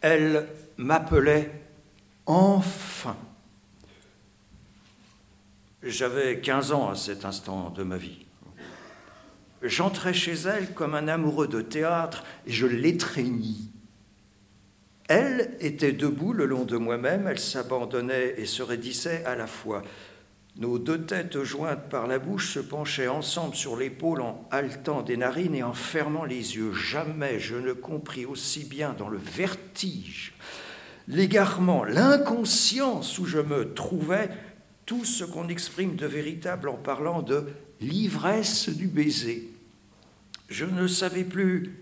elle m'appelait enfin. J'avais 15 ans à cet instant de ma vie. J'entrais chez elle comme un amoureux de théâtre et je l'étreignis. Elle était debout le long de moi-même, elle s'abandonnait et se raidissait à la fois. Nos deux têtes jointes par la bouche se penchaient ensemble sur l'épaule en haletant des narines et en fermant les yeux. Jamais je ne compris aussi bien dans le vertige, l'égarement, l'inconscience où je me trouvais, tout ce qu'on exprime de véritable en parlant de l'ivresse du baiser. Je ne savais plus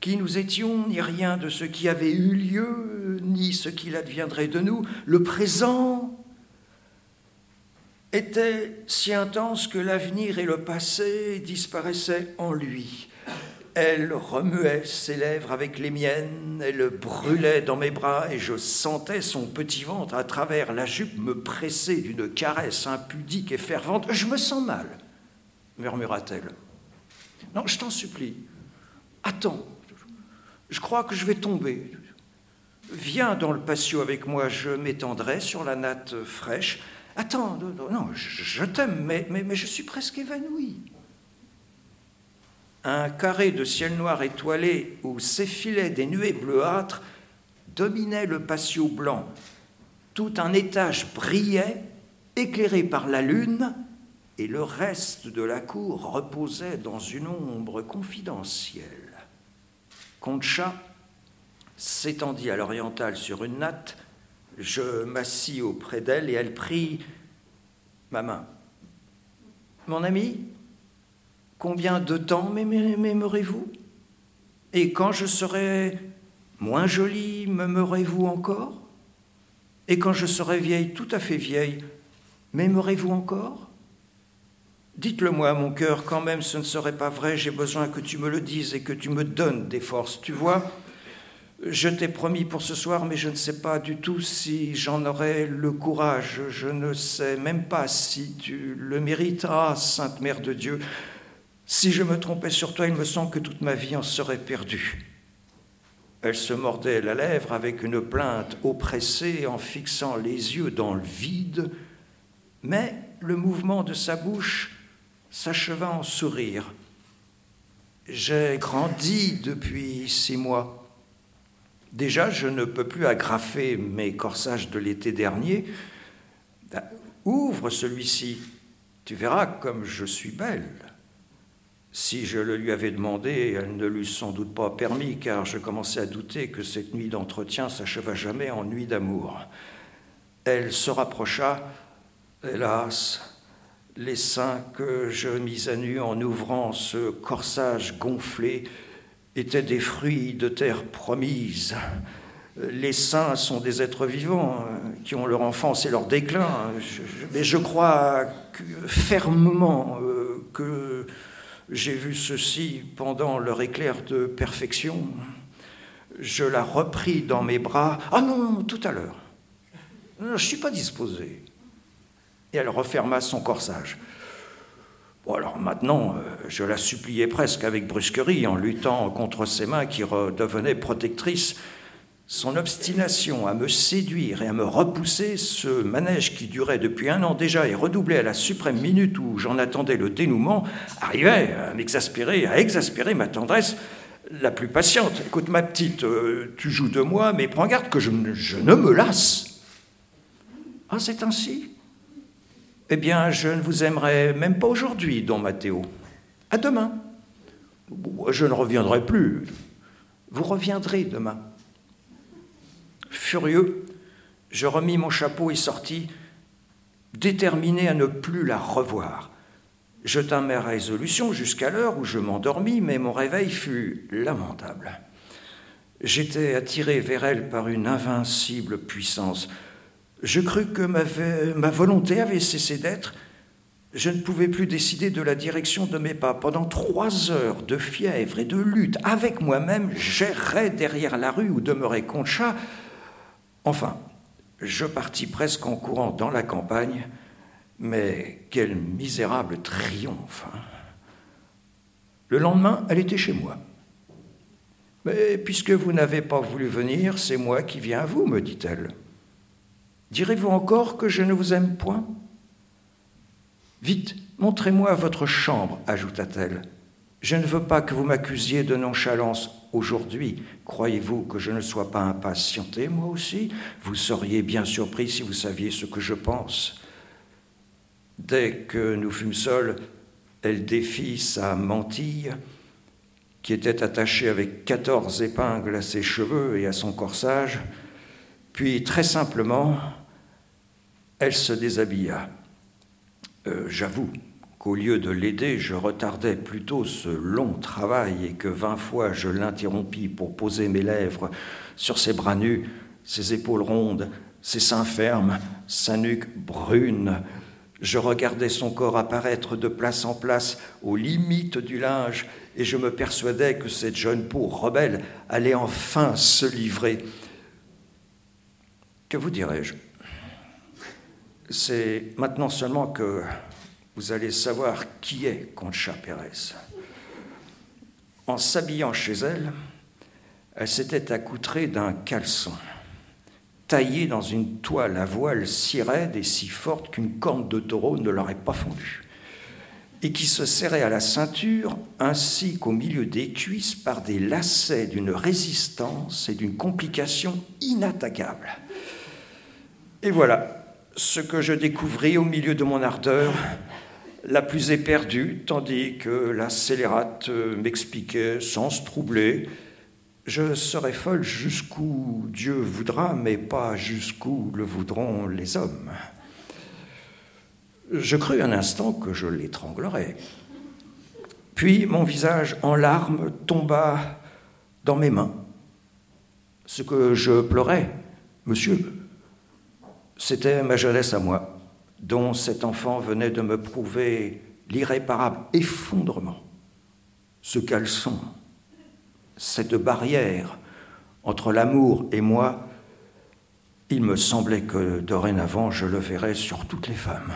qui nous étions, ni rien de ce qui avait eu lieu, ni ce qu'il adviendrait de nous. Le présent était si intense que l'avenir et le passé disparaissaient en lui. Elle remuait ses lèvres avec les miennes, elle brûlait dans mes bras et je sentais son petit ventre à travers la jupe me presser d'une caresse impudique et fervente. « Je me sens mal », murmura-t-elle. « Non, je t'en supplie. Attends, je crois que je vais tomber. Viens dans le patio avec moi, je m'étendrai sur la natte fraîche. » Attends, non, je t'aime, mais je suis presque évanoui. Un carré de ciel noir étoilé où s'effilaient des nuées bleuâtres dominait le patio blanc. Tout un étage brillait, éclairé par la lune, et le reste de la cour reposait dans une ombre confidentielle. Concha s'étendit à l'orientale sur une natte. Je m'assis auprès d'elle et elle prit ma main. « Mon ami, combien de temps m'aimerez-vous ? Et quand je serai moins jolie, m'aimerez-vous encore ? Et quand je serai vieille, tout à fait vieille, m'aimerez-vous encore ? Dites-le-moi, mon cœur, quand même ce ne serait pas vrai, j'ai besoin que tu me le dises et que tu me donnes des forces, tu vois ? Je t'ai promis pour ce soir, mais je ne sais pas du tout si j'en aurai le courage. Je ne sais même pas si tu le mérites. Ah, Sainte Mère de Dieu, si je me trompais sur toi, il me semble que toute ma vie en serait perdue. » Elle se mordait la lèvre avec une plainte oppressée en fixant les yeux dans le vide, mais le mouvement de sa bouche s'acheva en sourire. « J'ai grandi depuis 6 mois. Déjà, je ne peux plus agrafer mes corsages de l'été dernier. Ouvre celui-ci, tu verras comme je suis belle. » Si je le lui avais demandé, elle ne l'eût sans doute pas permis, car je commençais à douter que cette nuit d'entretien s'acheva jamais en nuit d'amour. Elle se rapprocha, hélas, les seins que je mis à nu en ouvrant ce corsage gonflé étaient des fruits de terre promise. Les saints sont des êtres vivants qui ont leur enfance et leur déclin. Mais je crois fermement que j'ai vu ceci pendant leur éclair de perfection. Je la repris dans mes bras. « Ah non, tout à l'heure. Je ne suis pas disposée. » Et elle referma son corsage. Bon, alors maintenant, je la suppliais presque avec brusquerie en luttant contre ses mains qui redevenaient protectrices. Son obstination à me séduire et à me repousser, ce manège qui durait depuis 1 an déjà et redoublait à la suprême minute où j'en attendais le dénouement, arrivait à m'exaspérer, à exaspérer ma tendresse la plus patiente. « Écoute, ma petite, tu joues de moi, mais prends garde que je ne me lasse. »« Ah, c'est ainsi ? » « Eh bien, je ne vous aimerai même pas aujourd'hui, don Mathéo. À demain. »« Je ne reviendrai plus. »« Vous reviendrez demain. » Furieux, je remis mon chapeau et sortis, déterminé à ne plus la revoir. Je tins ma résolution jusqu'à l'heure où je m'endormis, mais mon réveil fut lamentable. J'étais attiré vers elle par une invincible puissance. Je crus que ma volonté avait cessé d'être. Je ne pouvais plus décider de la direction de mes pas. Pendant 3 heures de fièvre et de lutte avec moi-même, j'errais derrière la rue où demeurait Concha. Enfin, je partis presque en courant dans la campagne. Mais quel misérable triomphe, hein ! Le lendemain, elle était chez moi. « Mais puisque vous n'avez pas voulu venir, c'est moi qui viens à vous, me dit-elle. Direz-vous encore que je ne vous aime point ? Vite, montrez-moi votre chambre, ajouta-t-elle. Je ne veux pas que vous m'accusiez de nonchalance aujourd'hui. Croyez-vous que je ne sois pas impatientée, moi aussi ? Vous seriez bien surpris si vous saviez ce que je pense. » Dès que nous fûmes seuls, elle défit sa mantille qui était attachée avec 14 épingles à ses cheveux et à son corsage, puis très simplement, elle se déshabilla. J'avoue qu'au lieu de l'aider, je retardais plutôt ce long travail et que 20 fois je l'interrompis pour poser mes lèvres sur ses bras nus, ses épaules rondes, ses seins fermes, sa nuque brune. Je regardais son corps apparaître de place en place aux limites du linge et je me persuadais que cette jeune peau rebelle allait enfin se livrer. Que vous dirais-je ? C'est maintenant seulement que vous allez savoir qui est Concha Pérez. En s'habillant chez elle, elle s'était accoutrée d'un caleçon taillée dans une toile à voile si raide et si forte qu'une corne de taureau ne l'aurait pas fondue, et qui se serrait à la ceinture ainsi qu'au milieu des cuisses par des lacets d'une résistance et d'une complication inattaquables. Et voilà ce que je découvris au milieu de mon ardeur, la plus éperdue, tandis que la scélérate m'expliquait sans se troubler. Je serai folle jusqu'où Dieu voudra, mais pas jusqu'où le voudront les hommes. Je crus un instant que je l'étranglerais. Puis mon visage en larmes tomba dans mes mains. Ce que je pleurais, monsieur, c'était ma jeunesse à moi, dont cet enfant venait de me prouver l'irréparable effondrement. Ce caleçon, cette barrière entre l'amour et moi, il me semblait que dorénavant je le verrais sur toutes les femmes.